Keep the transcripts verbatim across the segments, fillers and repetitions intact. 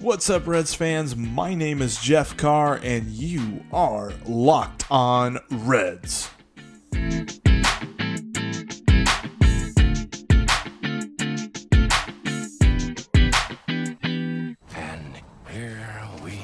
What's up, Reds fans? My name is Jeff Carr, and you are Locked On Reds. And here we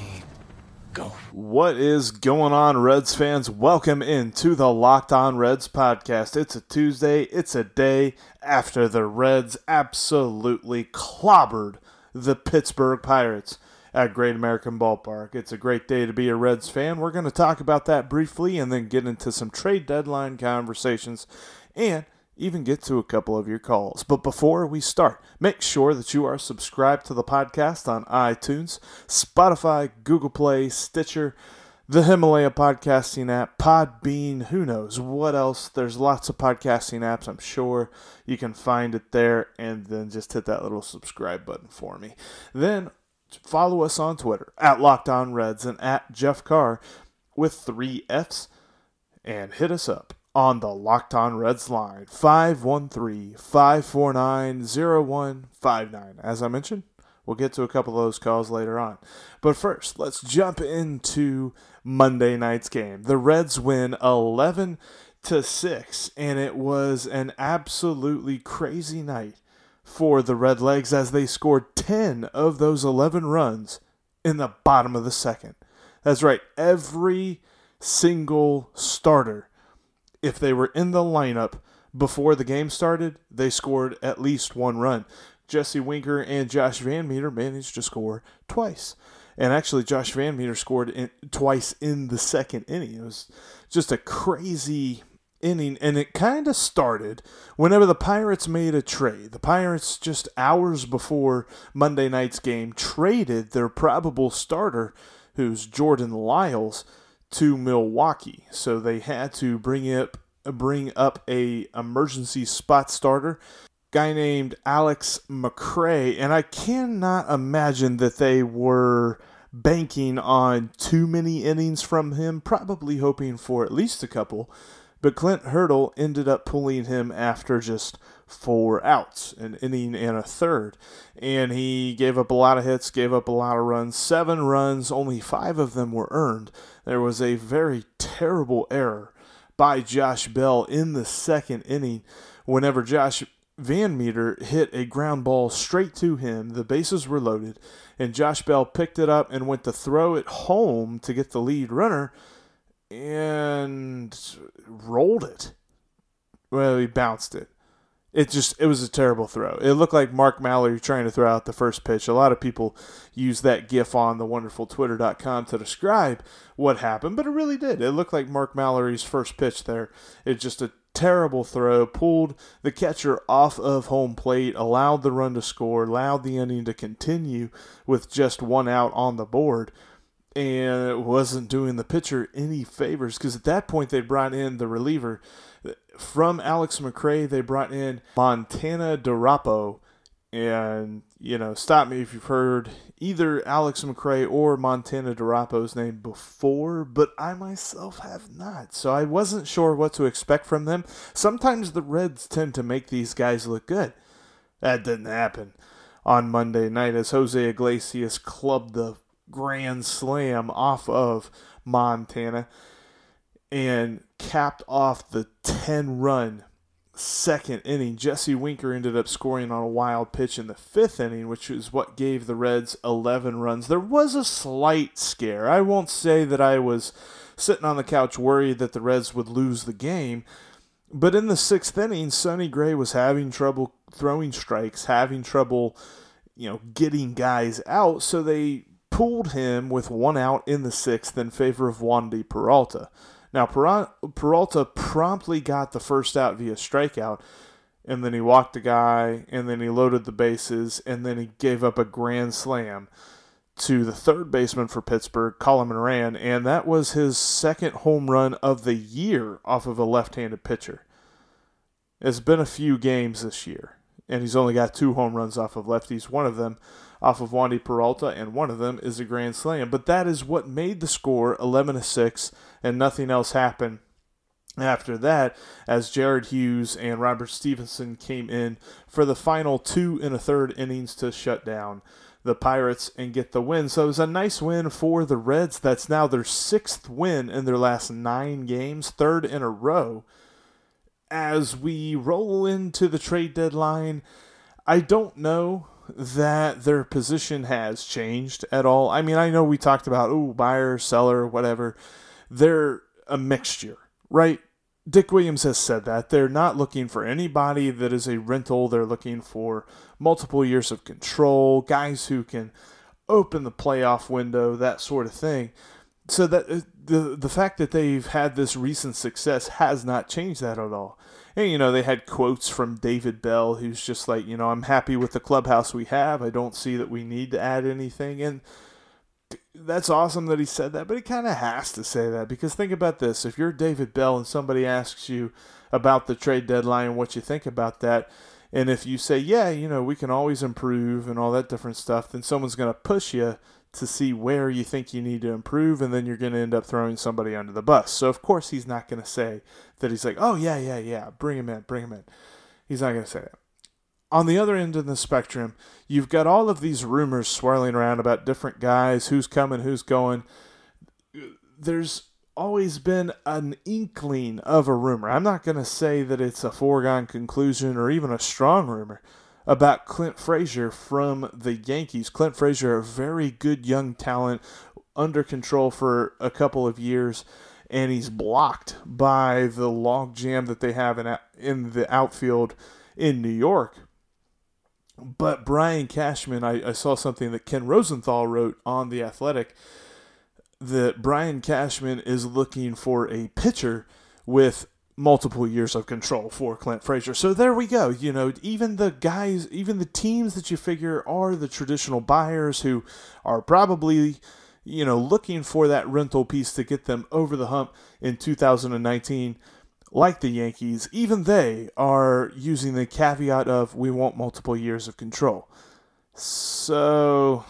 go. What is going on, Reds fans? Welcome into the Locked On Reds podcast. It's a Tuesday. It's a day after the Reds absolutely clobbered the Pittsburgh Pirates at Great American Ballpark. It's a great day to be a Reds fan. We're going to talk about that briefly and then get into some trade deadline conversations and even get to a couple of your calls. But before we start, make sure that you are subscribed to the podcast on iTunes, Spotify, Google Play, Stitcher, the Himalaya podcasting app, Podbean, who knows what else. There's lots of podcasting apps, I'm sure. You can find it there, and then just hit that little subscribe button for me. Then follow us on Twitter, at Locked On Reds and at Jeff Carr with three Fs, and hit us up on the Locked On Reds line, five one three, five four nine, zero one five nine. As I mentioned, we'll get to a couple of those calls later on. But first, let's jump into Monday night's game. The Reds win eleven to six, and it was an absolutely crazy night for the Red Legs as they scored ten of those eleven runs in the bottom of the second. That's right, every single starter, if they were in the lineup before the game started, they scored at least one run. Jesse Winker and Josh Van Meter managed to score twice. And actually, Josh Van Meter scored in, twice in the second inning. It was just a crazy inning, and it kind of started whenever the Pirates made a trade. The Pirates, just hours before Monday night's game, traded their probable starter, who's Jordan Lyles, to Milwaukee. So they had to bring up, bring up a emergency spot starter, guy named Alex McRae, and I cannot imagine that they were banking on too many innings from him, probably hoping for at least a couple, but Clint Hurdle ended up pulling him after just four outs, an inning and a third, and he gave up a lot of hits, gave up a lot of runs, seven runs, only five of them were earned. There was a very terrible error by Josh Bell in the second inning whenever Josh Van Meter hit a ground ball straight to him. The bases were loaded, and Josh Bell picked it up and went to throw it home to get the lead runner and rolled it. Well, he bounced it. It just, it was a terrible throw. It looked like Mark Mallory trying to throw out the first pitch. A lot of people use that GIF on the wonderful twitter dot com to describe what happened, but it really did. It looked like Mark Mallory's first pitch there. It's just a terrible throw, pulled the catcher off of home plate, allowed the run to score, allowed the inning to continue with just one out on the board, and it wasn't doing the pitcher any favors because at that point they brought in the reliever. From Alex McRae, they brought in Montana DiRapo, and, you know, stop me if you've heard either Alex McRae or Montana DiRapo's name before, but I myself have not. So I wasn't sure what to expect from them. Sometimes the Reds tend to make these guys look good. That didn't happen on Monday night as Jose Iglesias clubbed the grand slam off of Montana and capped off the ten-run second inning. Jesse Winker ended up scoring on a wild pitch in the fifth inning, which is what gave the Reds eleven runs. There was a slight scare. I won't say that I was sitting on the couch worried that the Reds would lose the game, but in the sixth inning, Sonny Gray was having trouble throwing strikes, having trouble, you know, getting guys out, so they pulled him with one out in the sixth in favor of Wandy Peralta. Now, Peralta promptly got the first out via strikeout, and then he walked a guy, and then he loaded the bases, and then he gave up a grand slam to the third baseman for Pittsburgh, Colin Moran, and that was his second home run of the year off of a left-handed pitcher. It's been a few games this year, and he's only got two home runs off of lefties, one of them off of Wandy Peralta, and one of them is a grand slam. But that is what made the score eleven to six, and nothing else happened after that, as Jared Hughes and Robert Stevenson came in for the final two and a third innings to shut down the Pirates and get the win. So it was a nice win for the Reds. That's now their sixth win in their last nine games, third in a row. As we roll into the trade deadline, I don't know that their position has changed at all. I mean, I know we talked about, oh, buyer, seller, whatever. They're a mixture, right? Dick Williams has said that. They're not looking for anybody that is a rental. They're looking for multiple years of control, guys who can open the playoff window, that sort of thing. So that the the fact that they've had this recent success has not changed that at all. And, you know, they had quotes from David Bell, who's just like, you know, I'm happy with the clubhouse we have. I don't see that we need to add anything. And that's awesome that he said that, but he kind of has to say that, because think about this. If you're David Bell and somebody asks you about the trade deadline and what you think about that, and if you say, yeah, you know, we can always improve and all that different stuff, then someone's going to push you to see where you think you need to improve, and then you're going to end up throwing somebody under the bus. So, of course, he's not going to say that he's like, oh, yeah, yeah, yeah, bring him in, bring him in. He's not going to say that. On the other end of the spectrum, you've got all of these rumors swirling around about different guys, who's coming, who's going. There's always been an inkling of a rumor. I'm not going to say that it's a foregone conclusion or even a strong rumor about Clint Frazier from the Yankees. Clint Frazier, a very good young talent, under control for a couple of years, and he's blocked by the logjam that they have in, in the outfield in New York. But Brian Cashman, I, I saw something that Ken Rosenthal wrote on The Athletic, that Brian Cashman is looking for a pitcher with multiple years of control for Clint Frazier. So there we go. You know, even the guys, even the teams that you figure are the traditional buyers who are probably, you know, looking for that rental piece to get them over the hump in two thousand nineteen, like the Yankees, even they are using the caveat of, we want multiple years of control. So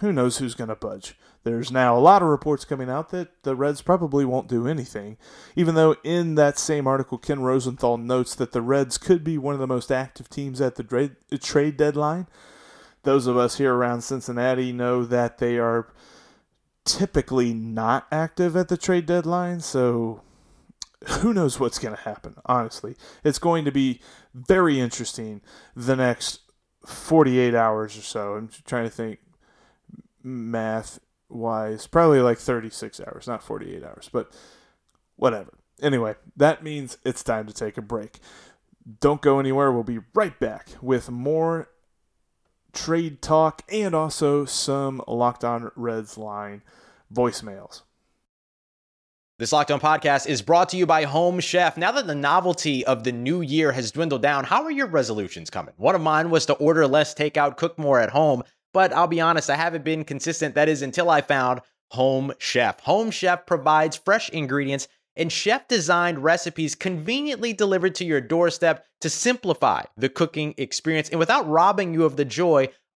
who knows who's going to budge? There's now a lot of reports coming out that the Reds probably won't do anything, even though in that same article, Ken Rosenthal notes that the Reds could be one of the most active teams at the trade deadline. Those of us here around Cincinnati know that they are typically not active at the trade deadline, so who knows what's going to happen, honestly. It's going to be very interesting the next forty-eight hours or so. I'm trying to think math wise, probably like thirty-six hours, not forty-eight hours, but whatever. Anyway, that means it's time to take a break. Don't go anywhere. We'll be right back with more trade talk and also some Locked On Reds line voicemails. This Locked On Podcast is brought to you by Home Chef. Now that the novelty of the new year has dwindled down, how are your resolutions coming? One of mine was to order less takeout, cook more at home. But I'll be honest, I haven't been consistent. That is until I found Home Chef. Home Chef provides fresh ingredients and chef-designed recipes conveniently delivered to your doorstep to simplify the cooking experience and without robbing you of the joy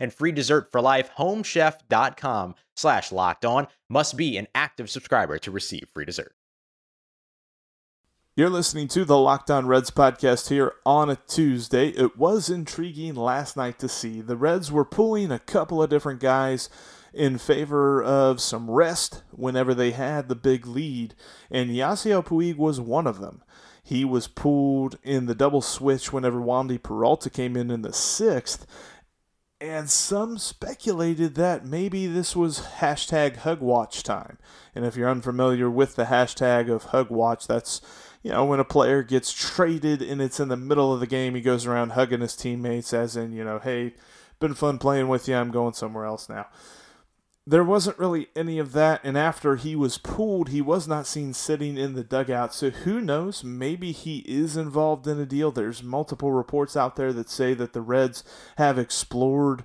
and free dessert for life. Homechef.com slash locked on. Must be an active subscriber to receive free dessert. You're listening to the Locked On Reds podcast here on a Tuesday. It was intriguing last night to see. The Reds were pulling a couple of different guys in favor of some rest whenever they had the big lead, and Yasiel Puig was one of them. He was pulled in the double switch whenever Wandy Peralta came in in the sixth, And some speculated that maybe this was hashtag HugWatch time. And if you're unfamiliar with the hashtag of HugWatch, that's, you know, when a player gets traded and it's in the middle of the game, he goes around hugging his teammates as in, you know, hey, been fun playing with you, I'm going somewhere else now. There wasn't really any of that, and after he was pulled, he was not seen sitting in the dugout. So who knows? Maybe he is involved in a deal. There's multiple reports out there that say that the Reds have explored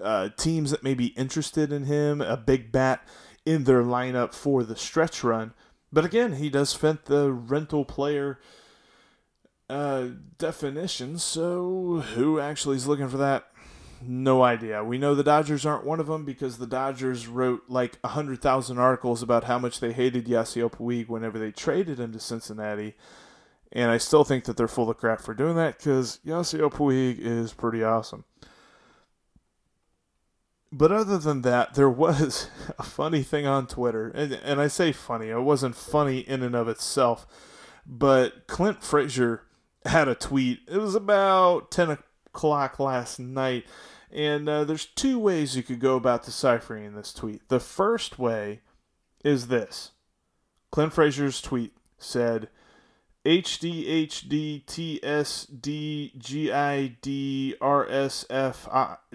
uh, teams that may be interested in him, a big bat in their lineup for the stretch run. But again, he does fit the rental player uh, definition, so who actually is looking for that? No idea. We know the Dodgers aren't one of them because the Dodgers wrote like one hundred thousand articles about how much they hated Yasiel Puig whenever they traded him to Cincinnati. And I still think that they're full of crap for doing that because Yasiel Puig is pretty awesome. But other than that, there was a funny thing on Twitter. And, and I say funny. It wasn't funny in and of itself. But Clint Frazier had a tweet. It was about ten o'clock last night. And uh, there's two ways you could go about deciphering this tweet. The first way is this. Clint Frazier's tweet said, H D H D T S D G I D R S F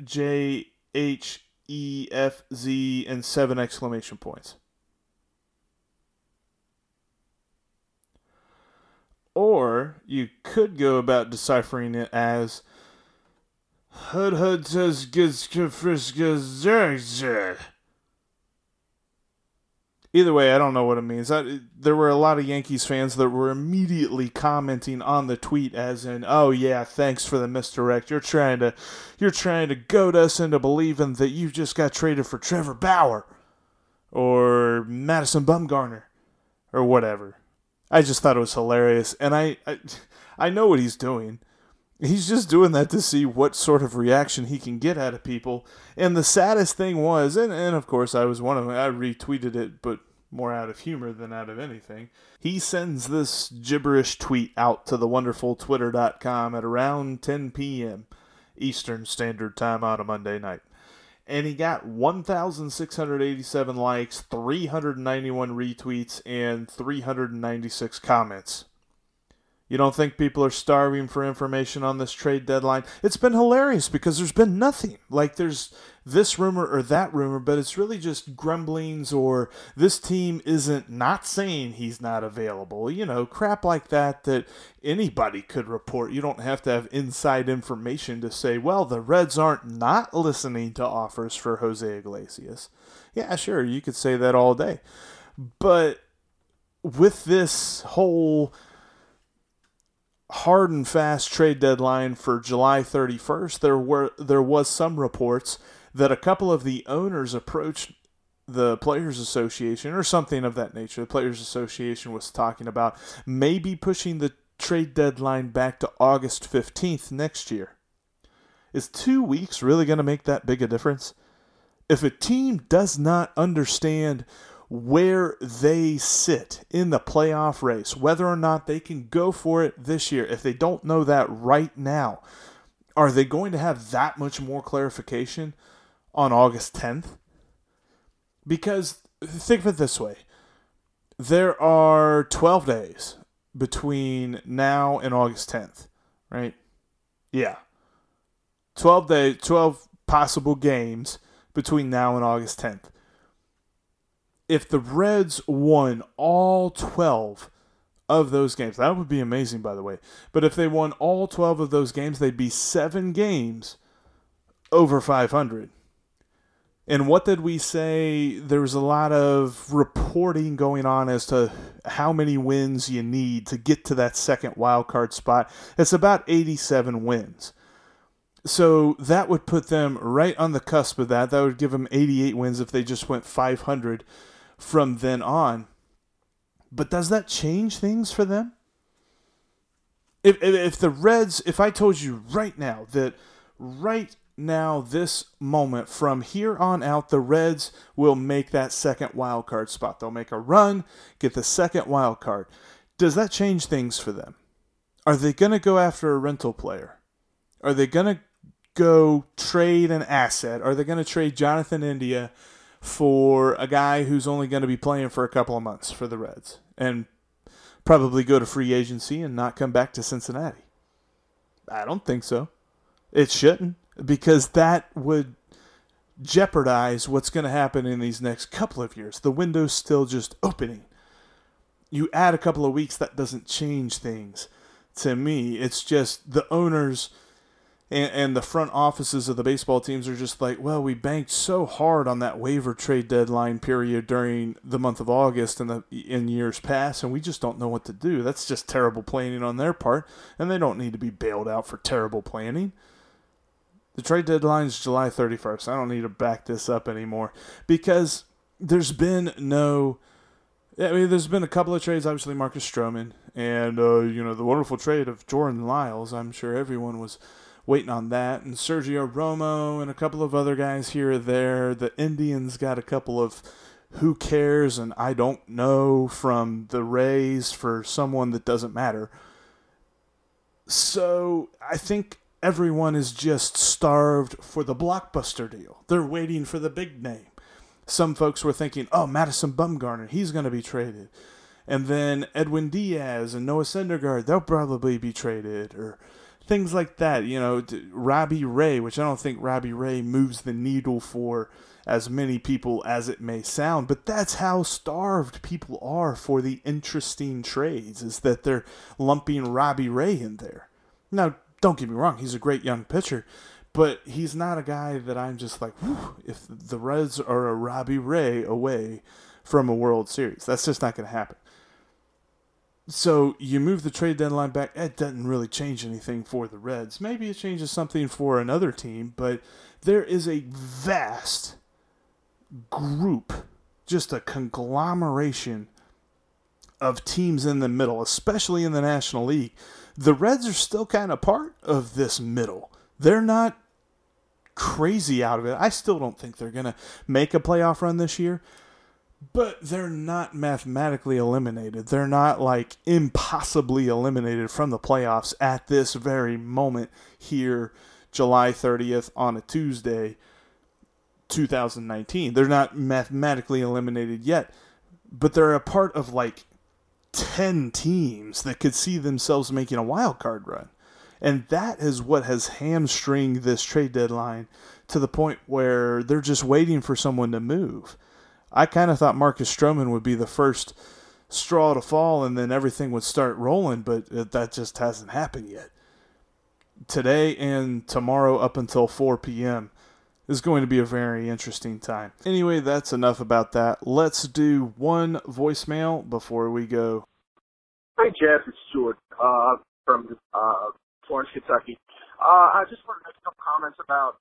J H E F Z and seven exclamation points. Or you could go about deciphering it as Hud Hud says Gizka Friska Zerzer. Either way, I don't know what it means. I, there were a lot of Yankees fans that were immediately commenting on the tweet as in, oh yeah, thanks for the misdirect. You're trying to you're trying to goad us into believing that you just got traded for Trevor Bauer or Madison Bumgarner or whatever. I just thought it was hilarious, and I I, I know what he's doing. He's just doing that to see what sort of reaction he can get out of people. And the saddest thing was, and, and of course I was one of them, I retweeted it, but more out of humor than out of anything. He sends this gibberish tweet out to the wonderful twitter dot com at around ten p.m. Eastern Standard Time on a Monday night. And he got one thousand six hundred eighty-seven likes, three hundred ninety-one retweets, and three hundred ninety-six comments. You don't think people are starving for information on this trade deadline? It's been hilarious because there's been nothing. Like, there's this rumor or that rumor, but it's really just grumblings or this team isn't not saying he's not available. You know, crap like that that anybody could report. You don't have to have inside information to say, well, the Reds aren't not listening to offers for Jose Iglesias. Yeah, sure, you could say that all day. But with this whole hard and fast trade deadline for July thirty-first, there were there was some reports that a couple of the owners approached the Players Association or something of that nature. The Players Association was talking about maybe pushing the trade deadline back to August fifteenth next year. Is two weeks really going to make that big a difference? If a team does not understand where they sit in the playoff race, whether or not they can go for it this year. If they don't know that right now, are they going to have that much more clarification on August tenth? Because think of it this way. There are twelve days between now and August tenth, right? Yeah. twelve days, twelve possible games between now and August tenth. If the Reds won all twelve of those games, that would be amazing, by the way. But if they won all twelve of those games, they'd be seven games over five hundred. And what did we say? There was a lot of reporting going on as to how many wins you need to get to that second wild card spot. It's about eighty-seven wins. So that would put them right on the cusp of that. That would give them eighty-eight wins if they just went five hundred from then on. But does that change things for them? If, if, if the Reds, if I told you right now that right now, this moment, from here on out, the Reds will make that second wild card spot. They'll make a run, get the second wild card. Does that change things for them? Are they going to go after a rental player? Are they going to go trade an asset? Are they going to trade Jonathan India for a guy who's only going to be playing for a couple of months for the Reds and probably go to free agency and not come back to Cincinnati? I don't think so. It shouldn't, because that would jeopardize what's going to happen in these next couple of years. The window's still just opening. You add a couple of weeks, that doesn't change things. To me, it's just the owners and, and the front offices of the baseball teams are just like, well, we banked so hard on that waiver trade deadline period during the month of August and the, in years past, and we just don't know what to do. That's just terrible planning on their part, and they don't need to be bailed out for terrible planning. The trade deadline is July thirty-first. I don't need to back this up anymore because there's been no... I mean, there's been a couple of trades, obviously Marcus Stroman and, uh, you know, the wonderful trade of Jordan Lyles. I'm sure everyone was waiting on that. And Sergio Romo and a couple of other guys here or there. The Indians got a couple of who cares and I don't know from the Rays for someone that doesn't matter. So I think everyone is just starved for the blockbuster deal. They're waiting for the big name. Some folks were thinking, oh, Madison Bumgarner, he's going to be traded. And then Edwin Diaz and Noah Syndergaard, they'll probably be traded. Or things like that. You know, Robbie Ray, which I don't think Robbie Ray moves the needle for as many people as it may sound. But that's how starved people are for the interesting trades, is that they're lumping Robbie Ray in there. Now, don't get me wrong, he's a great young pitcher. But he's not a guy that I'm just like, whew, if the Reds are a Robbie Ray away from a World Series. That's just not going to happen. So you move the trade deadline back. It doesn't really change anything for the Reds. Maybe it changes something for another team. But there is a vast group, just a conglomeration of teams in the middle, especially in the National League. The Reds are still kind of part of this middle. They're not crazy out of it. I still don't think they're going to make a playoff run this year, but they're not mathematically eliminated. They're not like impossibly eliminated from the playoffs at this very moment here, July thirtieth on a Tuesday, two thousand nineteen. They're not mathematically eliminated yet, but they're a part of like ten teams that could see themselves making a wild card run. And that is what has hamstringed this trade deadline to the point where they're just waiting for someone to move. I kind of thought Marcus Stroman would be the first straw to fall and then everything would start rolling, but that just hasn't happened yet. Today and tomorrow up until four p.m. is going to be a very interesting time. Anyway, that's enough about that. Let's do one voicemail before we go. Hi, Jeff. It's Jordan uh, from... Uh Florence, Kentucky. Uh, I just wanted to make some comments about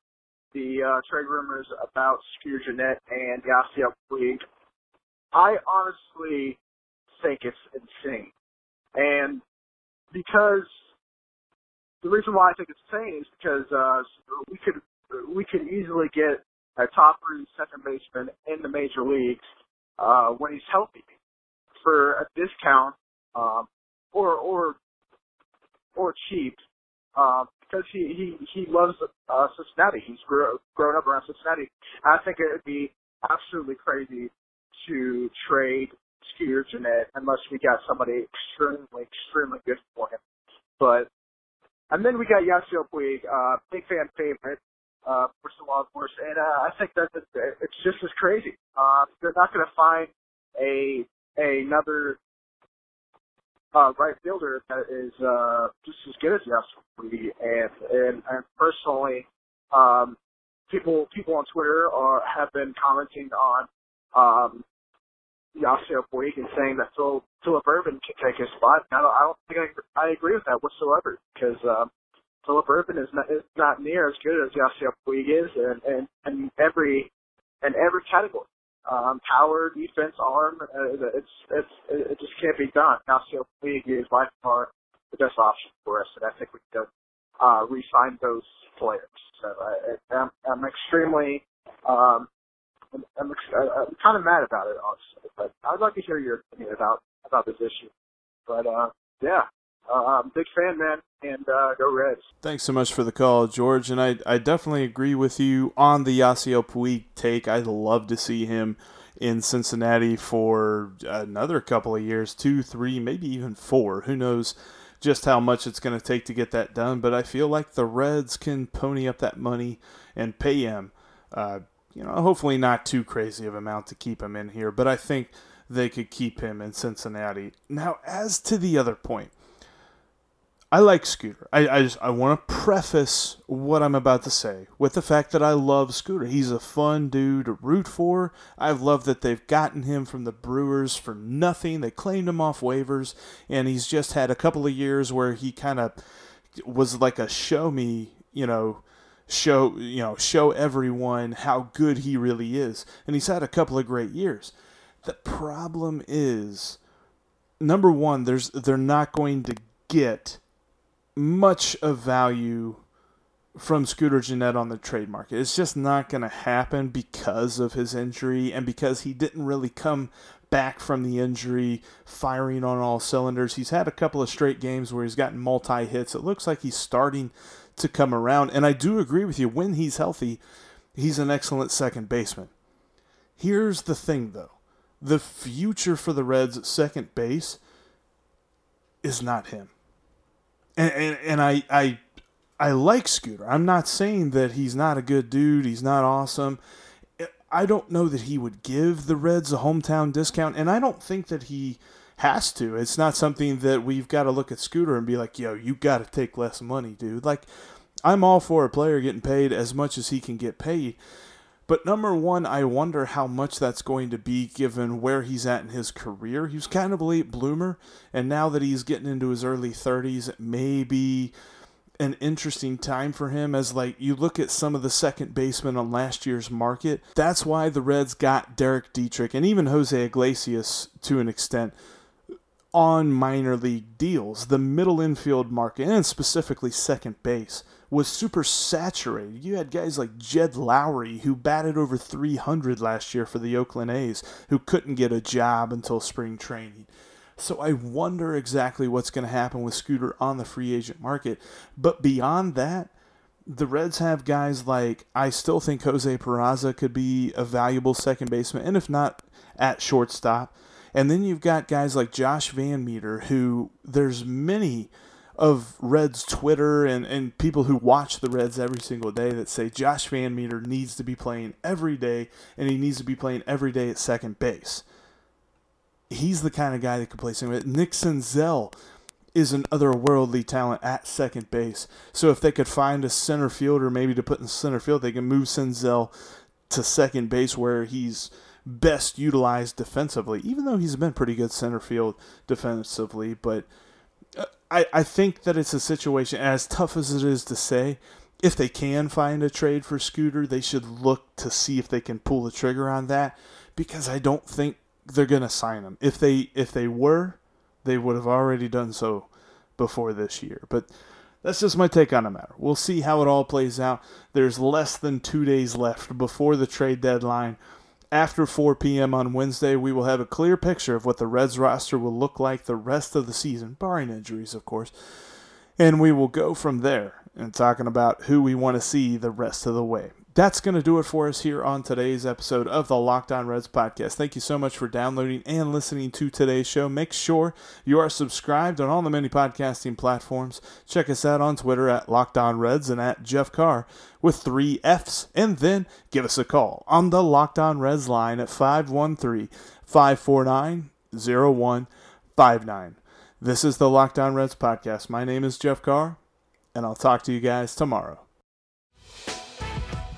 the uh, trade rumors about Scooter Gennett and Yasiel Puig. I honestly think it's insane. And because the reason why I think it's insane is because uh, we could we could easily get a top-rated second baseman in the major leagues uh, when he's healthy for a discount um, or or or cheap. Uh, because he, he, he loves uh, Cincinnati. He's grow, grown up around Cincinnati. I think it would be absolutely crazy to trade Scooter Gennett unless we got somebody extremely, extremely good for him. But And then we got Yasiel Puig, uh, big fan favorite, uh, for some law enforcement. And uh, I think that it's just as crazy. Uh, they're not going to find a, a another... Uh, right fielder that is uh, just as good as Yasiel Puig, and, and and personally, um, people people on Twitter are have been commenting on um, Yasiel Puig and saying that Phil, Philip Urban can take his spot. And I don't I don't think I, I agree with that whatsoever, because um, Philip Urban is not is not near as good as Yasiel Puig is, and and, and every in every category. Um, power, defense, arm, uh, it's, it's, it just can't be done. Now, Yasiel Puig is by far the best option for us, and I think we can uh, re-sign those players. So I, I'm, I'm extremely, um, I'm, I'm, I'm kind of mad about it, honestly. But I'd like to hear your opinion about, about this issue. But, uh, yeah, Uh, big fan, man, and uh, go Reds. Thanks so much for the call, George, and I, I definitely agree with you on the Yasiel Puig take. I'd love to see him in Cincinnati for another couple of years, two, three, maybe even four. Who knows just how much it's going to take to get that done, but I feel like the Reds can pony up that money and pay him. Uh, you know, hopefully not too crazy of an amount to keep him in here, but I think they could keep him in Cincinnati. Now, as to the other point, I like Scooter. I I, just, I want to preface what I'm about to say with the fact that I love Scooter. He's a fun dude to root for. I love that they've gotten him from the Brewers for nothing. They claimed him off waivers, and he's just had a couple of years where he kind of was like a show me, you know, show, you know, show everyone how good he really is. And he's had a couple of great years. The problem is, number one, there's they're not going to get much of value from Scooter Gennett on the trade market. It's just not going to happen because of his injury and because he didn't really come back from the injury firing on all cylinders. He's had a couple of straight games where he's gotten multi-hits. It looks like he's starting to come around. And I do agree with you. When he's healthy, he's an excellent second baseman. Here's the thing, though. The future for the Reds at second base is not him. And, and and I I I like Scooter. I'm not saying that he's not a good dude. He's not awesome. I don't know that he would give the Reds a hometown discount, and I don't think that he has to. It's not something that we've got to look at Scooter and be like, yo, you got to take less money, dude. Like, I'm all for a player getting paid as much as he can get paid. But number one, I wonder how much that's going to be given where he's at in his career. He was kind of a late bloomer, and now that he's getting into his early thirties, it may be an interesting time for him as, like, you look at some of the second basemen on last year's market. That's why the Reds got Derek Dietrich and even Jose Iglesias, to an extent, on minor league deals. The middle infield market, and specifically second base, was super saturated. You had guys like Jed Lowry, who batted over three hundred last year for the Oakland A's, who couldn't get a job until spring training. So I wonder exactly what's going to happen with Scooter on the free agent market. But beyond that, the Reds have guys like, I still think Jose Peraza could be a valuable second baseman, and if not, at shortstop. And then you've got guys like Josh Van Meter, who there's many of Reds Twitter and, and people who watch the Reds every single day that say Josh Van Meter needs to be playing every day, and he needs to be playing every day at second base. He's the kind of guy that could play second base. Nick Senzel is an otherworldly talent at second base. So if they could find a center fielder maybe to put in center field, they can move Senzel to second base where he's best utilized defensively, even though he's been pretty good center field defensively, but I, I think that it's a situation, as tough as it is to say, if they can find a trade for Scooter, they should look to see if they can pull the trigger on that, because I don't think they're going to sign him. If they if they were, they would have already done so before this year. But that's just my take on the matter. We'll see how it all plays out. There's less than two days left before the trade deadline. After four p.m. on Wednesday, we will have a clear picture of what the Reds roster will look like the rest of the season, barring injuries, of course. And we will go from there and talking about who we want to see the rest of the way. That's going to do it for us here on today's episode of the Locked On Reds podcast. Thank you so much for downloading and listening to today's show. Make sure you are subscribed on all the many podcasting platforms. Check us out on Twitter at Locked On Reds and at Jeff Carr with three F's, and then give us a call on the Locked On Reds line at five one three, five four nine, zero one five nine. This is the Locked On Reds podcast. My name is Jeff Carr, and I'll talk to you guys tomorrow.